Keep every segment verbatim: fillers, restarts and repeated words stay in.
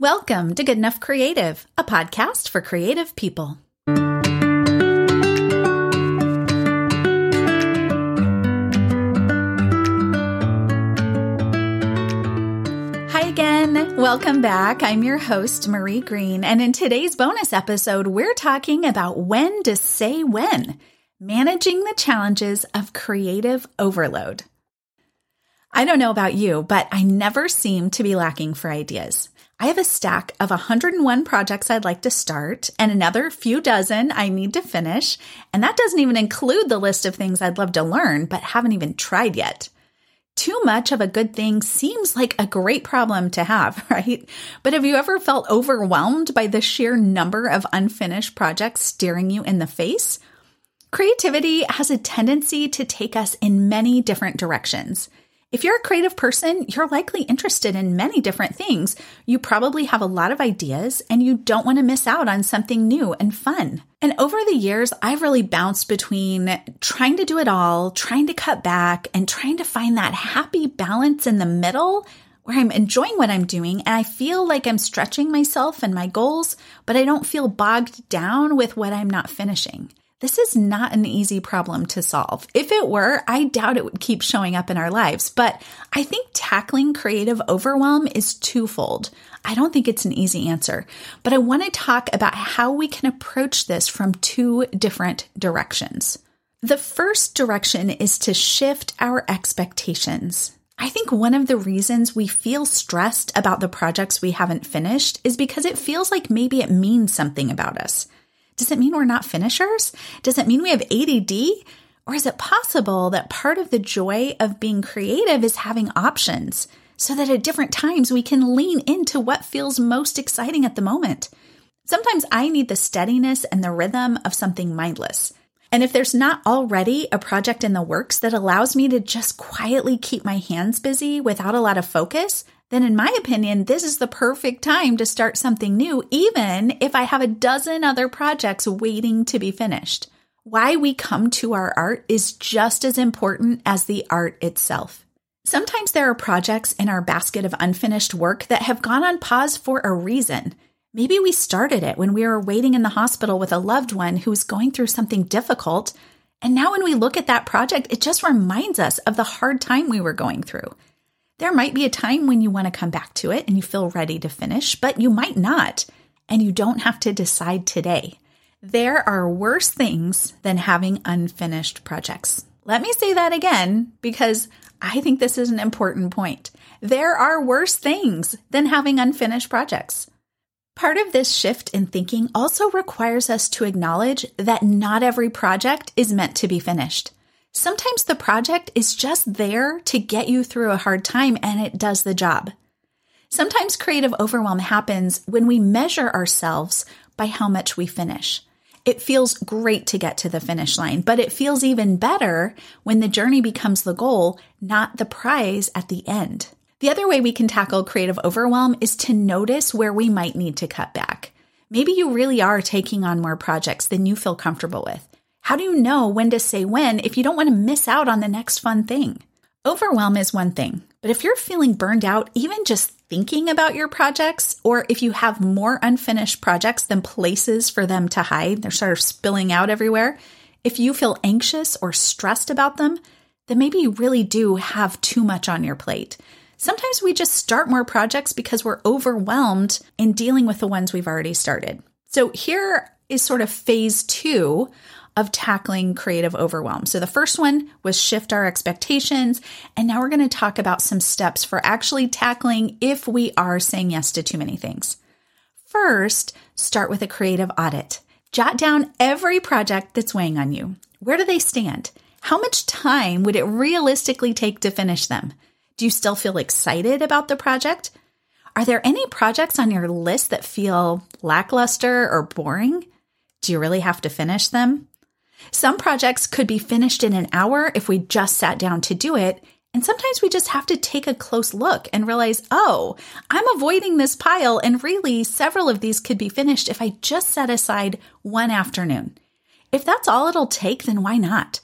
Welcome to Good Enough Creative, a podcast for creative people. Hi again. Welcome back. I'm your host, Marie Green, and in today's bonus episode, we're talking about when to say when, managing the challenges of creative overload. I don't know about you, but I never seem to be lacking for ideas. I have a stack of one hundred one projects I'd like to start and another few dozen I need to finish, and that doesn't even include the list of things I'd love to learn but haven't even tried yet. Too much of a good thing seems like a great problem to have, right? But have you ever felt overwhelmed by the sheer number of unfinished projects staring you in the face? Creativity has a tendency to take us in many different directions. If you're a creative person, you're likely interested in many different things. You probably have a lot of ideas and you don't want to miss out on something new and fun. And over the years, I've really bounced between trying to do it all, trying to cut back, and trying to find that happy balance in the middle where I'm enjoying what I'm doing and I feel like I'm stretching myself and my goals, but I don't feel bogged down with what I'm not finishing. This is not an easy problem to solve. If it were, I doubt it would keep showing up in our lives, but I think tackling creative overwhelm is twofold. I don't think it's an easy answer, but I want to talk about how we can approach this from two different directions. The first direction is to shift our expectations. I think one of the reasons we feel stressed about the projects we haven't finished is because it feels like maybe it means something about us. Does it mean we're not finishers? Does it mean we have A D D? Or is it possible that part of the joy of being creative is having options so that at different times we can lean into what feels most exciting at the moment? Sometimes I need the steadiness and the rhythm of something mindless. And if there's not already a project in the works that allows me to just quietly keep my hands busy without a lot of focus, then in my opinion, this is the perfect time to start something new, even if I have a dozen other projects waiting to be finished. Why we come to our art is just as important as the art itself. Sometimes there are projects in our basket of unfinished work that have gone on pause for a reason. Maybe we started it when we were waiting in the hospital with a loved one who was going through something difficult, and now when we look at that project, it just reminds us of the hard time we were going through. There might be a time when you want to come back to it and you feel ready to finish, but you might not, and you don't have to decide today. There are worse things than having unfinished projects. Let me say that again, because I think this is an important point. There are worse things than having unfinished projects. Part of this shift in thinking also requires us to acknowledge that not every project is meant to be finished. Sometimes the project is just there to get you through a hard time and it does the job. Sometimes creative overwhelm happens when we measure ourselves by how much we finish. It feels great to get to the finish line, but it feels even better when the journey becomes the goal, not the prize at the end. The other way we can tackle creative overwhelm is to notice where we might need to cut back. Maybe you really are taking on more projects than you feel comfortable with. How do you know when to say when if you don't want to miss out on the next fun thing? Overwhelm is one thing, but if you're feeling burned out, even just thinking about your projects, or if you have more unfinished projects than places for them to hide, they're sort of spilling out everywhere, if you feel anxious or stressed about them, then maybe you really do have too much on your plate. Sometimes we just start more projects because we're overwhelmed in dealing with the ones we've already started. So here is sort of phase two of tackling creative overwhelm. So the first one was shift our expectations. And now we're going to talk about some steps for actually tackling if we are saying yes to too many things. First, start with a creative audit. Jot down every project that's weighing on you. Where do they stand? How much time would it realistically take to finish them? Do you still feel excited about the project? Are there any projects on your list that feel lackluster or boring? Do you really have to finish them? Some projects could be finished in an hour if we just sat down to do it, and sometimes we just have to take a close look and realize, oh, I'm avoiding this pile, and really several of these could be finished if I just set aside one afternoon. If that's all it'll take, then why not?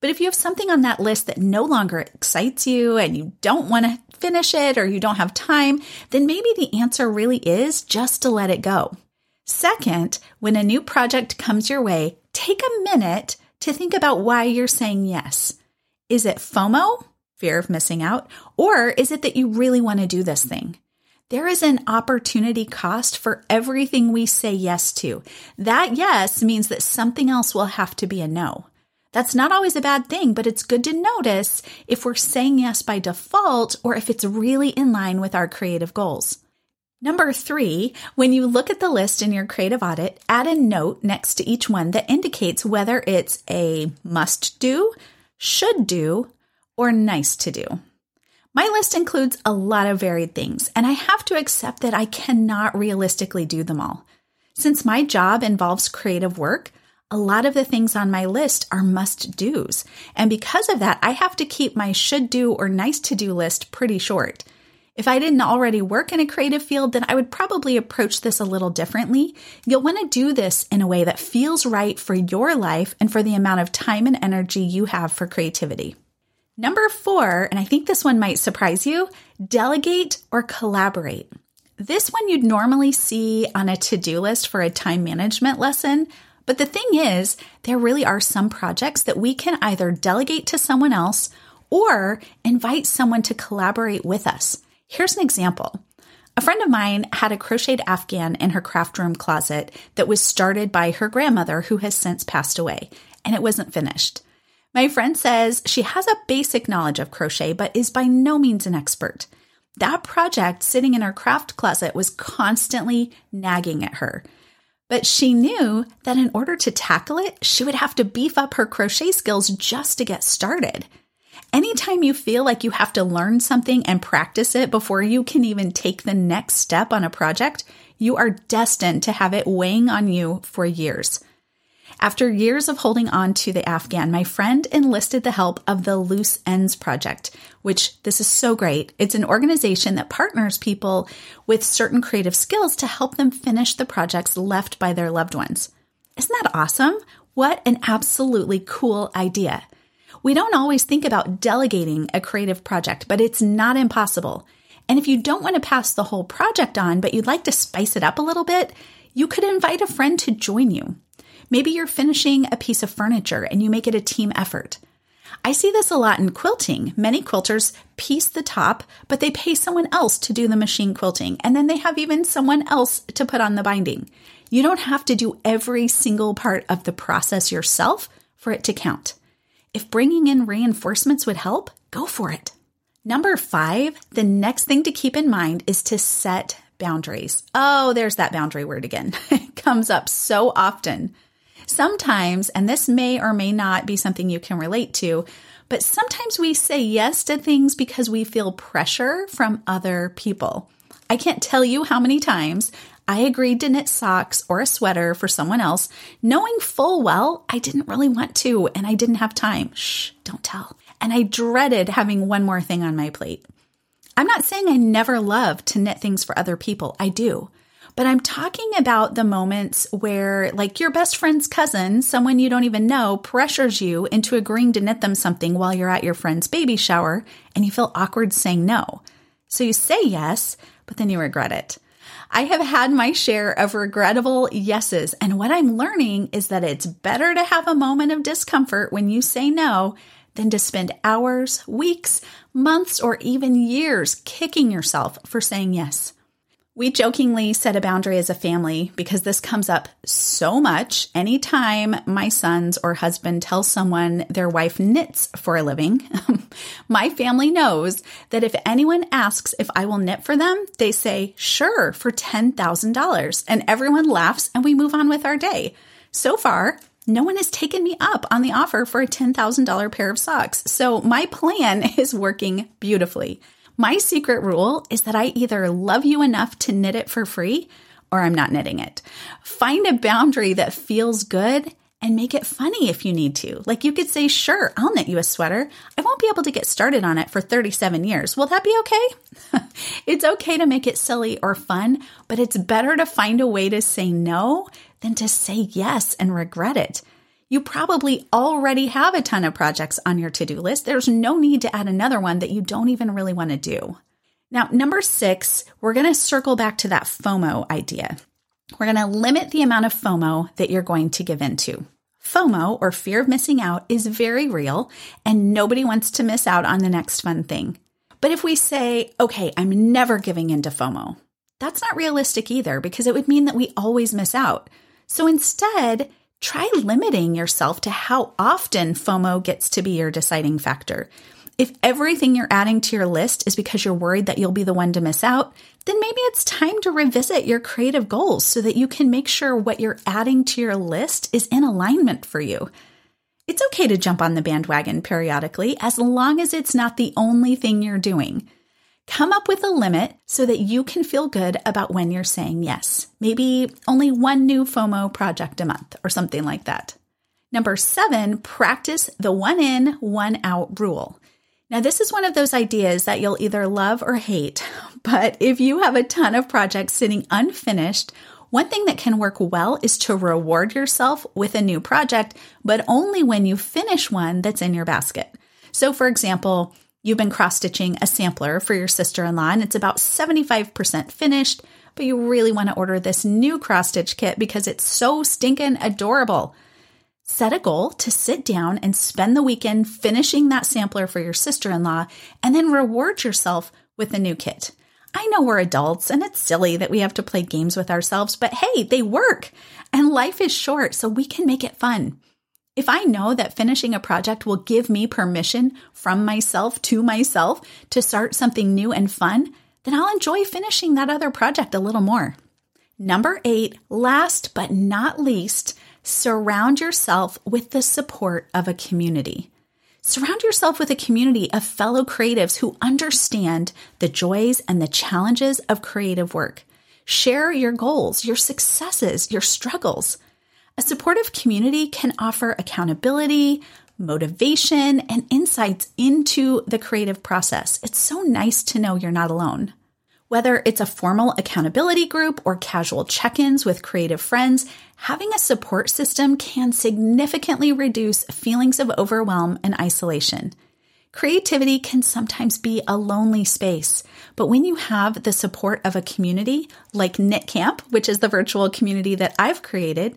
But if you have something on that list that no longer excites you and you don't want to finish it or you don't have time, then maybe the answer really is just to let it go. Second, when a new project comes your way, take a minute to think about why you're saying yes. Is it FOMO, fear of missing out, or is it that you really want to do this thing? There is an opportunity cost for everything we say yes to. That yes means that something else will have to be a no. That's not always a bad thing, but it's good to notice if we're saying yes by default or if it's really in line with our creative goals. Number three, when you look at the list in your creative audit, add a note next to each one that indicates whether it's a must do, should do, or nice to do. My list includes a lot of varied things, and I have to accept that I cannot realistically do them all. Since my job involves creative work, a lot of the things on my list are must-dos, and because of that, I have to keep my should-do or nice-to-do list pretty short. If I didn't already work in a creative field, then I would probably approach this a little differently. You'll want to do this in a way that feels right for your life and for the amount of time and energy you have for creativity. Number four, and I think this one might surprise you, delegate or collaborate. This one you'd normally see on a to-do list for a time management lesson, but the thing is, there really are some projects that we can either delegate to someone else or invite someone to collaborate with us. Here's an example. A friend of mine had a crocheted Afghan in her craft room closet that was started by her grandmother who has since passed away, and it wasn't finished. My friend says she has a basic knowledge of crochet, but is by no means an expert. That project sitting in her craft closet was constantly nagging at her. But she knew that in order to tackle it, she would have to beef up her crochet skills just to get started. Anytime you feel like you have to learn something and practice it before you can even take the next step on a project, you are destined to have it weighing on you for years. After years of holding on to the Afghan, my friend enlisted the help of the Loose Ends Project, which this is so great. It's an organization that partners people with certain creative skills to help them finish the projects left by their loved ones. Isn't that awesome? What an absolutely cool idea. We don't always think about delegating a creative project, but it's not impossible. And if you don't want to pass the whole project on, but you'd like to spice it up a little bit, you could invite a friend to join you. Maybe you're finishing a piece of furniture and you make it a team effort. I see this a lot in quilting. Many quilters piece the top, but they pay someone else to do the machine quilting, and then they have even someone else to put on the binding. You don't have to do every single part of the process yourself for it to count. If bringing in reinforcements would help, go for it. Number five, the next thing to keep in mind is to set boundaries. Oh, there's that boundary word again. It comes up so often. Sometimes, and this may or may not be something you can relate to, but sometimes we say yes to things because we feel pressure from other people. I can't tell you how many times I agreed to knit socks or a sweater for someone else, knowing full well I didn't really want to and I didn't have time. Shh, don't tell. And I dreaded having one more thing on my plate. I'm not saying I never love to knit things for other people. I do. But I'm talking about the moments where, like, your best friend's cousin, someone you don't even know, pressures you into agreeing to knit them something while you're at your friend's baby shower and you feel awkward saying no. So you say yes, but then you regret it. I have had my share of regrettable yeses, and what I'm learning is that it's better to have a moment of discomfort when you say no than to spend hours, weeks, months, or even years kicking yourself for saying yes. We jokingly set a boundary as a family because this comes up so much anytime my sons or husband tells someone their wife knits for a living. My family knows that if anyone asks if I will knit for them, they say, sure, for ten thousand dollars. And everyone laughs and we move on with our day. So far, no one has taken me up on the offer for a ten thousand dollars pair of socks. So my plan is working beautifully. My secret rule is that I either love you enough to knit it for free or I'm not knitting it. Find a boundary that feels good and make it funny if you need to. Like, you could say, sure, I'll knit you a sweater. I won't be able to get started on it for thirty-seven years. Will that be okay? It's okay to make it silly or fun, but it's better to find a way to say no than to say yes and regret it. You probably already have a ton of projects on your to-do list. There's no need to add another one that you don't even really want to do. Now, number six, we're going to circle back to that FOMO idea. We're going to limit the amount of FOMO that you're going to give into. FOMO, or fear of missing out, is very real, and nobody wants to miss out on the next fun thing. But if we say, okay, I'm never giving in to FOMO, that's not realistic either, because it would mean that we always miss out. So instead, try limiting yourself to how often FOMO gets to be your deciding factor. If everything you're adding to your list is because you're worried that you'll be the one to miss out, then maybe it's time to revisit your creative goals so that you can make sure what you're adding to your list is in alignment for you. It's okay to jump on the bandwagon periodically as long as it's not the only thing you're doing. Come up with a limit so that you can feel good about when you're saying yes. Maybe only one new FOMO project a month or something like that. Number seven, practice the one in, one out rule. Now, this is one of those ideas that you'll either love or hate, but if you have a ton of projects sitting unfinished, one thing that can work well is to reward yourself with a new project, but only when you finish one that's in your basket. So for example, you've been cross-stitching a sampler for your sister-in-law and it's about seventy-five percent finished, but you really want to order this new cross-stitch kit because it's so stinking adorable. Set a goal to sit down and spend the weekend finishing that sampler for your sister-in-law and then reward yourself with a new kit. I know we're adults and it's silly that we have to play games with ourselves, but hey, they work and life is short, so we can make it fun. If I know that finishing a project will give me permission from myself to myself to start something new and fun, then I'll enjoy finishing that other project a little more. Number eight, last but not least, surround yourself with the support of a community. Surround yourself with a community of fellow creatives who understand the joys and the challenges of creative work. Share your goals, your successes, your struggles. A supportive community can offer accountability, motivation, and insights into the creative process. It's so nice to know you're not alone. Whether it's a formal accountability group or casual check-ins with creative friends, having a support system can significantly reduce feelings of overwhelm and isolation. Creativity can sometimes be a lonely space, but when you have the support of a community like Knit Camp, which is the virtual community that I've created,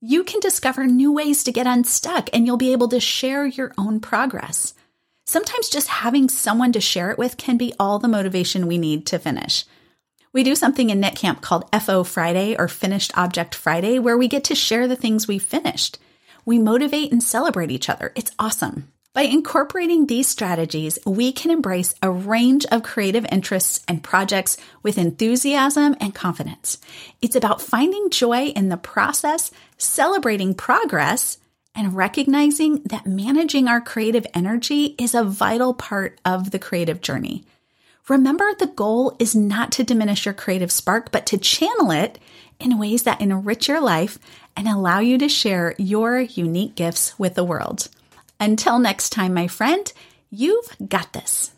you can discover new ways to get unstuck and you'll be able to share your own progress. Sometimes just having someone to share it with can be all the motivation we need to finish. We do something in Knit Camp called F O Friday or Finished Object Friday, where we get to share the things we've finished. We motivate and celebrate each other. It's awesome. By incorporating these strategies, we can embrace a range of creative interests and projects with enthusiasm and confidence. It's about finding joy in the process, celebrating progress, and recognizing that managing our creative energy is a vital part of the creative journey. Remember, the goal is not to diminish your creative spark, but to channel it in ways that enrich your life and allow you to share your unique gifts with the world. Until next time, my friend, you've got this.